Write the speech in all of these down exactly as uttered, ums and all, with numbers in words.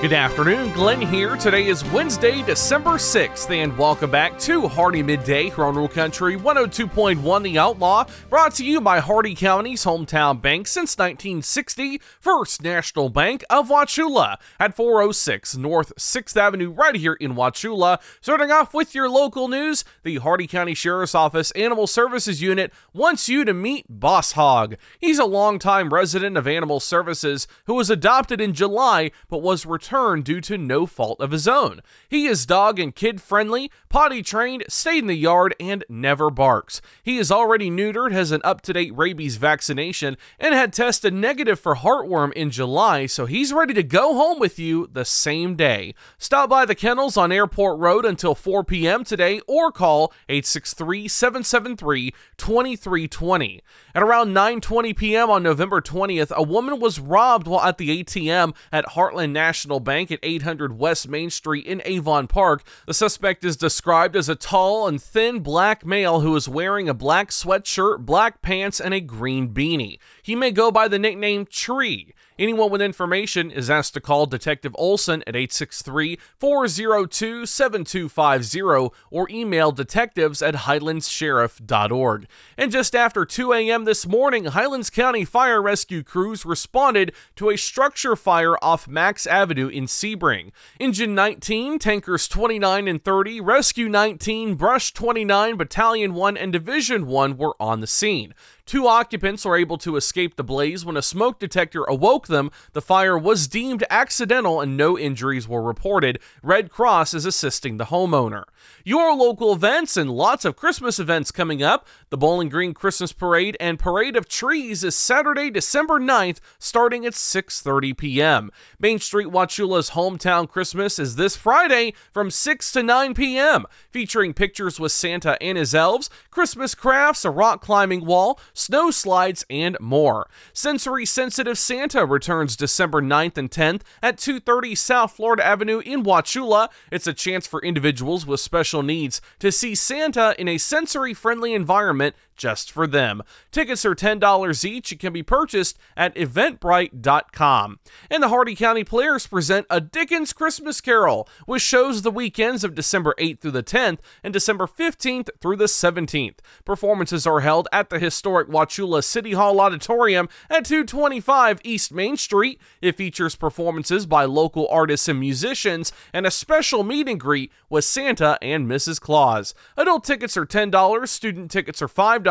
Good afternoon, Glenn here. Today is Wednesday, December sixth, and welcome back to Hardee Midday here on Rural Country one oh two point one The Outlaw, brought to you by Hardee County's hometown bank since nineteen sixty, First National Bank of Wauchula at four oh six North sixth Avenue right here in Wauchula. Starting off with your local news, the Hardee County Sheriff's Office Animal Services Unit wants you to meet Boss Hog. He's a longtime resident of Animal Services who was adopted in July but was returned due to no fault of his own. He is dog and kid friendly, potty trained, stayed in the yard, and never barks. He is already neutered, has an up-to-date rabies vaccination, and had tested negative for heartworm in July, so he's ready to go home with you the same day. Stop by the kennels on Airport Road until four p.m. today or call eight six three, seven seven three, two three two zero. At around nine twenty p.m. on November twentieth, a woman was robbed while at the A T M at Heartland National Bank at eight hundred West Main Street in Avon Park. The suspect is described as a tall and thin black male who is wearing a black sweatshirt, black pants, and a green beanie. He may go by the nickname Tree. Anyone with information is asked to call Detective Olson at eight six three, four oh two, seven two five zero or email detectives at highlands sheriff dot org. And just after two a.m. this morning, Highlands County Fire Rescue crews responded to a structure fire off Max Avenue in Sebring. Engine nineteen, Tankers twenty-nine and thirty, Rescue nineteen, Brush twenty-nine, Battalion one, and Division one were on the scene. Two occupants were able to escape the blaze when a smoke detector awoke them. The fire was deemed accidental and no injuries were reported. Red Cross is assisting the homeowner. Your local events and lots of Christmas events coming up. The Bowling Green Christmas Parade and Parade of Trees is Saturday, December ninth, starting at six thirty p.m. Main Street Wauchula's Hometown Christmas is this Friday from six to nine p.m., featuring pictures with Santa and his elves, Christmas crafts, a rock climbing wall, snow slides, and more. Sensory Sensitive Santa returns December ninth and tenth at two thirty South Florida Avenue in Wauchula. It's a chance for individuals with special needs to see Santa in a sensory-friendly environment just for them. Tickets are ten dollars each and can be purchased at eventbrite dot com. And the Hardee County Players present a Dickens Christmas Carol, which shows the weekends of December eighth through the tenth and December fifteenth through the seventeenth. Performances are held at the Historic Wauchula City Hall Auditorium at two twenty-five East Main Street. It features performances by local artists and musicians and a special meet and greet with Santa and Missus Claus. Adult tickets are ten dollars, student tickets are five dollars,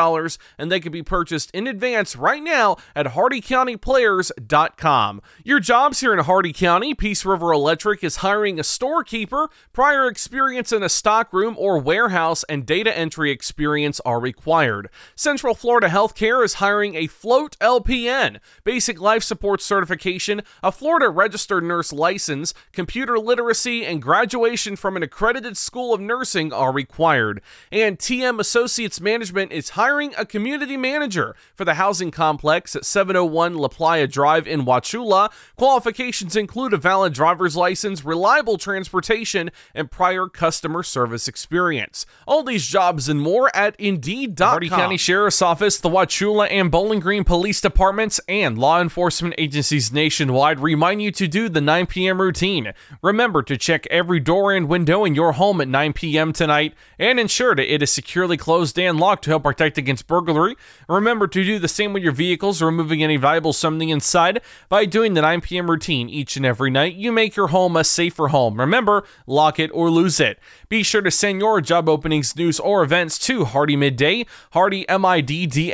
and they can be purchased in advance right now at hardee county players dot com. Your jobs here in Hardee County: Peace River Electric is hiring a storekeeper. Prior experience in a stockroom or warehouse and data entry experience are required. Central Florida Health is hiring a float L P N, basic life support certification, a Florida registered nurse license, computer literacy, and graduation from an accredited school of nursing are required. And T M Associates Management is hiring a community manager for the housing complex at seven oh one La Playa Drive in Wauchula. Qualifications include a valid driver's license, reliable transportation, and prior customer service experience. All these jobs and more at indeed dot com. Hardee County Sheriff's Office, the the Wauchula and Bowling Green Police Departments and law enforcement agencies nationwide remind you to do the nine p.m. routine. Remember to check every door and window in your home at nine p.m. tonight and ensure that it is securely closed and locked to help protect against burglary. Remember to do the same with your vehicles, removing any valuable something inside. By doing the nine p.m. routine each and every night, you make your home a safer home. Remember, lock it or lose it. Be sure to send your job openings, news, or events to Hardee Midday, Hardee M I D D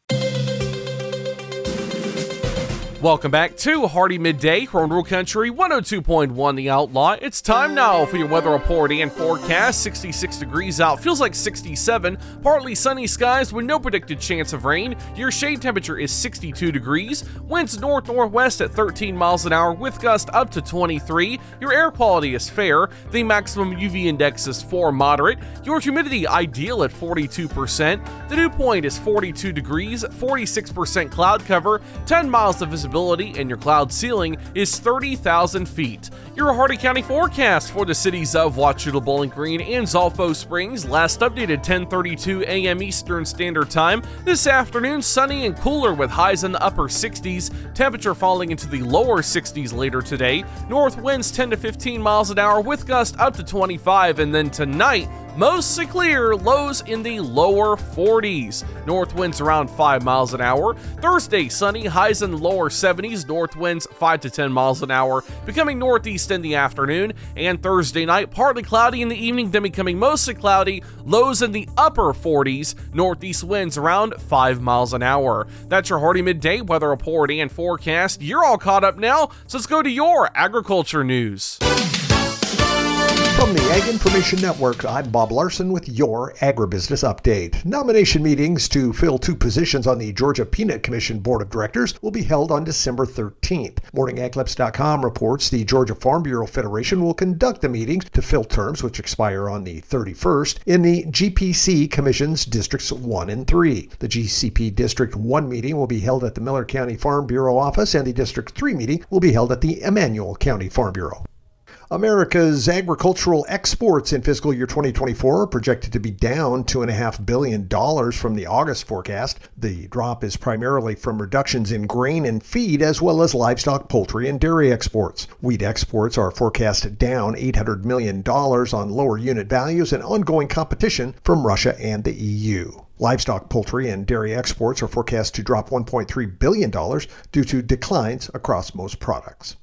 Welcome back to Hardee Midday from Rural Country one oh two point one The Outlaw. It's time now for your weather report and forecast. sixty-six degrees out, feels like sixty-seven. Partly sunny skies with no predicted chance of rain. Your shade temperature is sixty-two degrees. Winds north-northwest at thirteen miles an hour with gusts up to twenty-three. Your air quality is fair. The maximum U V index is four, moderate. Your humidity ideal at forty-two percent. The dew point is forty-two degrees, forty-six percent cloud cover, ten miles of visibility, and your cloud ceiling is thirty thousand feet. Your Hardee County forecast for the cities of Wauchula, Bowling Green, and Zolfo Springs, last updated ten thirty-two a.m. Eastern Standard Time. This afternoon, sunny and cooler with highs in the upper sixties, temperature falling into the lower sixties later today. North winds ten to fifteen miles an hour with gusts up to twenty-five, and then tonight, mostly clear, lows in the lower forties. North winds around five miles an hour. Thursday, sunny, highs in the lower seventies. North winds five to ten miles an hour, becoming northeast in the afternoon. And Thursday night, partly cloudy in the evening, then becoming mostly cloudy, lows in the upper forties. Northeast winds around five miles an hour. That's your Hardee Midday weather report and forecast. You're all caught up now, so let's go to your agriculture news. From the Ag Information Network, I'm Bob Larson with your Agribusiness Update. Nomination meetings to fill two positions on the Georgia Peanut Commission Board of Directors will be held on December thirteenth. Morning Ag Clips dot com reports the Georgia Farm Bureau Federation will conduct the meetings to fill terms which expire on the thirty-first in the G P C Commission's Districts one and three. The G C P District one meeting will be held at the Miller County Farm Bureau office, and the District three meeting will be held at the Emanuel County Farm Bureau. America's agricultural exports in fiscal year twenty twenty-four are projected to be down two point five billion dollars from the August forecast. The drop is primarily from reductions in grain and feed, as well as livestock, poultry, and dairy exports. Wheat exports are forecast down eight hundred million dollars on lower unit values and ongoing competition from Russia and the E U. Livestock, poultry, and dairy exports are forecast to drop one point three billion dollars due to declines across most products.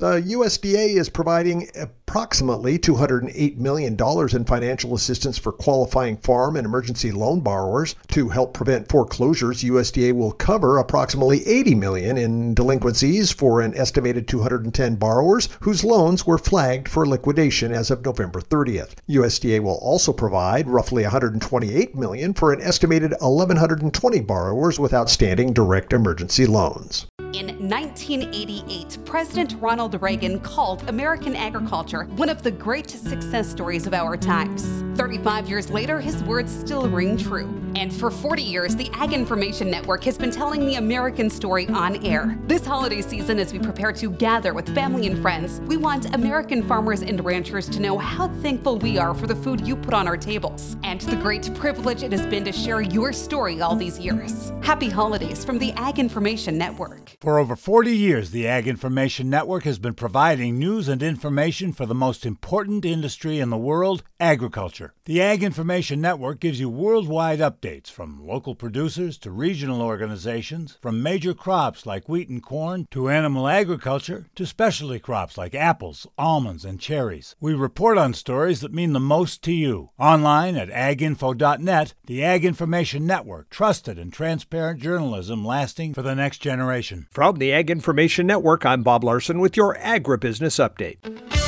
The U S D A is providing approximately two hundred eight million dollars in financial assistance for qualifying farm and emergency loan borrowers. To help prevent foreclosures, U S D A will cover approximately eighty million dollars in delinquencies for an estimated two hundred ten borrowers whose loans were flagged for liquidation as of November thirtieth. U S D A will also provide roughly one hundred twenty-eight million dollars for an estimated one thousand one hundred twenty borrowers with outstanding direct emergency loans. In nineteen eighty-eight, President Ronald Reagan called American agriculture one of the great success stories of our times. thirty-five years later, his words still ring true. And for forty years, the Ag Information Network has been telling the American story on air. This holiday season, as we prepare to gather with family and friends, we want American farmers and ranchers to know how thankful we are for the food you put on our tables and the great privilege it has been to share your story all these years. Happy holidays from the Ag Information Network. For over forty years, the Ag Information Network has been providing news and information for the most important industry in the world, agriculture. The Ag Information Network gives you worldwide updates from local producers to regional organizations, from major crops like wheat and corn to animal agriculture to specialty crops like apples, almonds, and cherries. We report on stories that mean the most to you. Online at ag info dot net, the Ag Information Network, trusted and transparent journalism lasting for the next generation. From the Ag Information Network, I'm Bob Larson with your Agribusiness Update.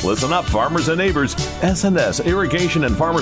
Listen up, farmers and neighbors. S N S Irrigation and Farmer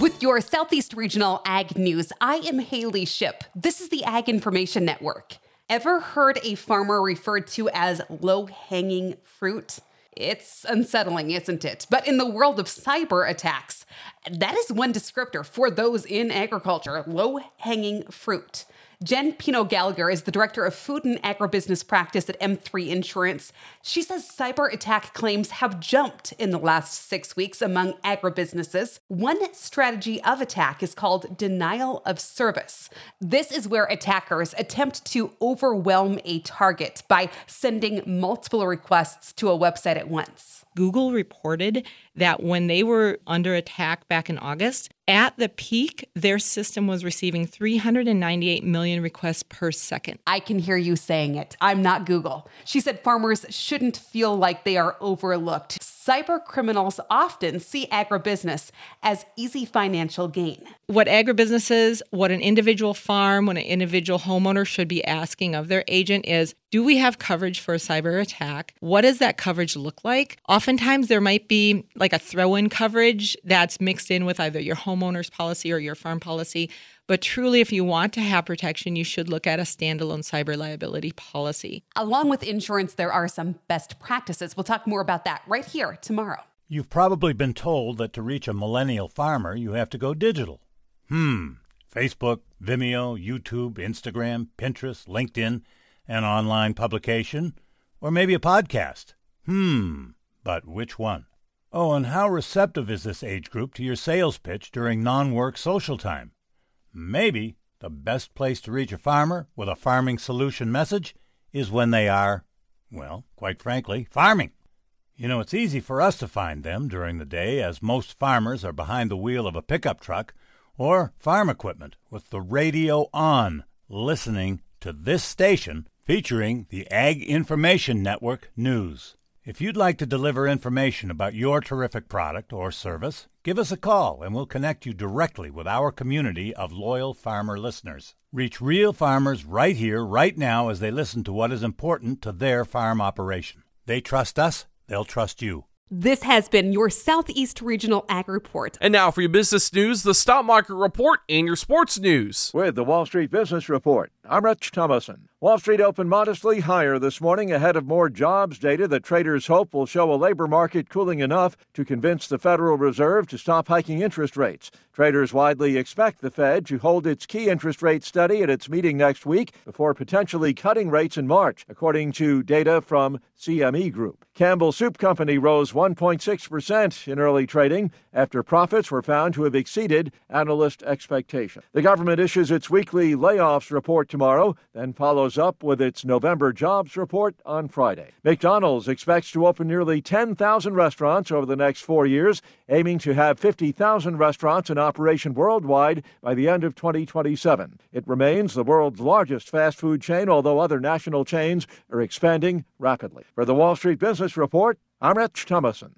With your Southeast Regional Ag News, I am Haley Shipp. This is the Ag Information Network. Ever heard a farmer referred to as low-hanging fruit? It's unsettling, isn't it? But in the world of cyber attacks, that is one descriptor for those in agriculture, low-hanging fruit. Jen Pino-Gallagher is the Director of Food and Agribusiness Practice at M three Insurance. She says cyber attack claims have jumped in the last six weeks among agribusinesses. One strategy of attack is called denial of service. This is where attackers attempt to overwhelm a target by sending multiple requests to a website at once. Google reported that when they were under attack back in August, at the peak, their system was receiving three hundred ninety-eight million requests per second. I can hear you saying it. I'm not Google. She said farmers shouldn't feel like they are overlooked. Cyber criminals often see agribusiness as easy financial gain. What agribusinesses, what an individual farm, what an individual homeowner should be asking of their agent is, do we have coverage for a cyber attack? What does that coverage look like? Oftentimes there might be like a throw-in coverage that's mixed in with either your homeowner's policy or your farm policy. But truly, if you want to have protection, you should look at a standalone cyber liability policy. Along with insurance, there are some best practices. We'll talk more about that right here tomorrow. You've probably been told that to reach a millennial farmer, you have to go digital. Hmm. Facebook, Vimeo, YouTube, Instagram, Pinterest, LinkedIn, an online publication, or maybe a podcast. Hmm. But which one? Oh, and how receptive is this age group to your sales pitch during non-work social time? Maybe the best place to reach a farmer with a farming solution message is when they are, well, quite frankly, farming. You know, it's easy for us to find them during the day, as most farmers are behind the wheel of a pickup truck or farm equipment with the radio on, listening to this station featuring the Ag Information Network news. If you'd like to deliver information about your terrific product or service, give us a call and we'll connect you directly with our community of loyal farmer listeners. Reach real farmers right here, right now, as they listen to what is important to their farm operation. They trust us, they'll trust you. This has been your Southeast Regional Ag Report. And now for your business news, the stock market report, and your sports news. With the Wall Street Business Report, I'm Rich Thomason. Wall Street opened modestly higher this morning ahead of more jobs data that traders hope will show a labor market cooling enough to convince the Federal Reserve to stop hiking interest rates. Traders widely expect the Fed to hold its key interest rate study at its meeting next week before potentially cutting rates in March, according to data from C M E Group. Campbell Soup Company rose one point six percent in early trading after profits were found to have exceeded analyst expectations. The government issues its weekly layoffs report tomorrow, then follows up with its November jobs report on Friday. McDonald's expects to open nearly ten thousand restaurants over the next four years, aiming to have fifty thousand restaurants in operation worldwide by the end of twenty twenty-seven. It remains the world's largest fast food chain, although other national chains are expanding rapidly. For the Wall Street Business Report, I'm Rich Thomason.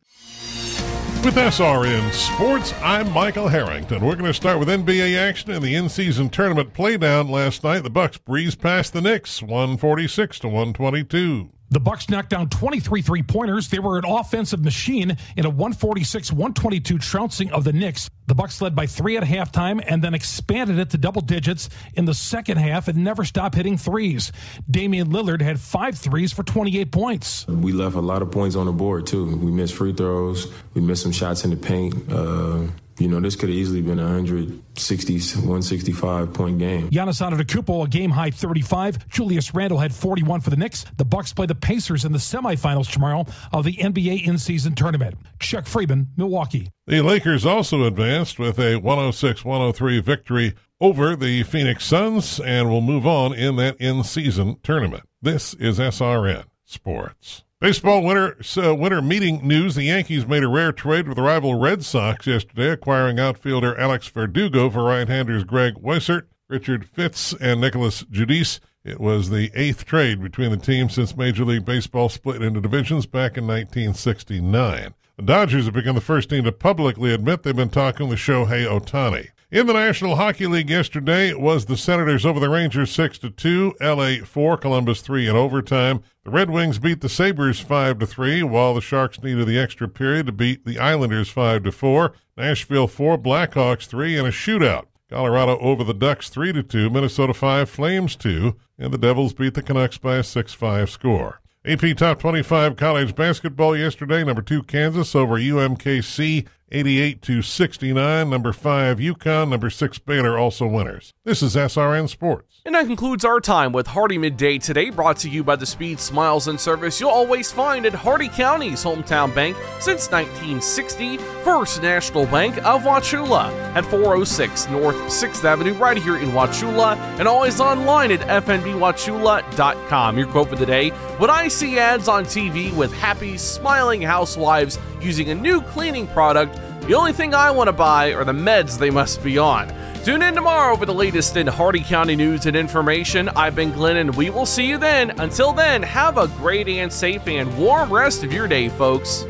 With S R N Sports, I'm Michael Harrington. We're going to start with N B A action in the in-season tournament playdown last night. The Bucks breezed past the Knicks, one forty-six to one twenty-two. The Bucks knocked down twenty-three three-pointers. They were an offensive machine in a one forty-six one twenty-two trouncing of the Knicks. The Bucks led by three at halftime and then expanded it to double digits in the second half and never stopped hitting threes. Damian Lillard had five threes for twenty-eight points. We left a lot of points on the board, too. We missed free throws. We missed some shots in the paint. Uh... You know, this could have easily been a one sixty, one sixty-five-point game. Giannis Antetokounmpo, a game-high thirty-five. Julius Randle had forty-one for the Knicks. The Bucks play the Pacers in the semifinals tomorrow of the N B A in-season tournament. Chuck Freeman, Milwaukee. The Lakers also advanced with a one oh six one oh three victory over the Phoenix Suns and will move on in that in-season tournament. This is S R N Sports. Baseball winter, uh, winter meeting news. The Yankees made a rare trade with the rival Red Sox yesterday, acquiring outfielder Alex Verdugo for right-handers Greg Weissert, Richard Fitz, and Nicholas Judice. It was the eighth trade between the teams since Major League Baseball split into divisions back in nineteen sixty-nine. The Dodgers have become the first team to publicly admit they've been talking with Shohei Ohtani. In the National Hockey League yesterday, it was the Senators over the Rangers six to two, L A four, Columbus three in overtime. The Red Wings beat the Sabres five to three, while the Sharks needed the extra period to beat the Islanders five to four. Nashville four, Blackhawks three in a shootout. Colorado over the Ducks three to two, Minnesota five, Flames two, and the Devils beat the Canucks by a six five score. A P Top twenty-five college basketball yesterday, number two Kansas over U M K C eighty-eight to sixty-nine, number five UConn, number six Baylor also winners. This is S R N Sports. And that concludes our time with Hardee Midday today, brought to you by the speed, smiles, and service you'll always find at Hardee County's hometown bank since nineteen sixty, First National Bank of Wauchula at four oh six North sixth Avenue right here in Wauchula, and always online at f n b wauchula dot com. Your quote for the day: when I see ads on T V with happy, smiling housewives using a new cleaning product, the only thing I want to buy are the meds they must be on. Tune in tomorrow for the latest in Hardee County news and information. I've been Glenn, and we will see you then. Until then, have a great and safe and warm rest of your day, folks.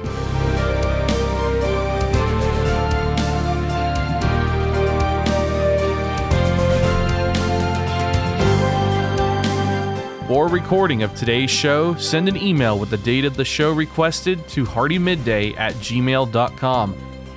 For a recording of today's show, send an email with the date of the show requested to hardee midday at gmail dot com.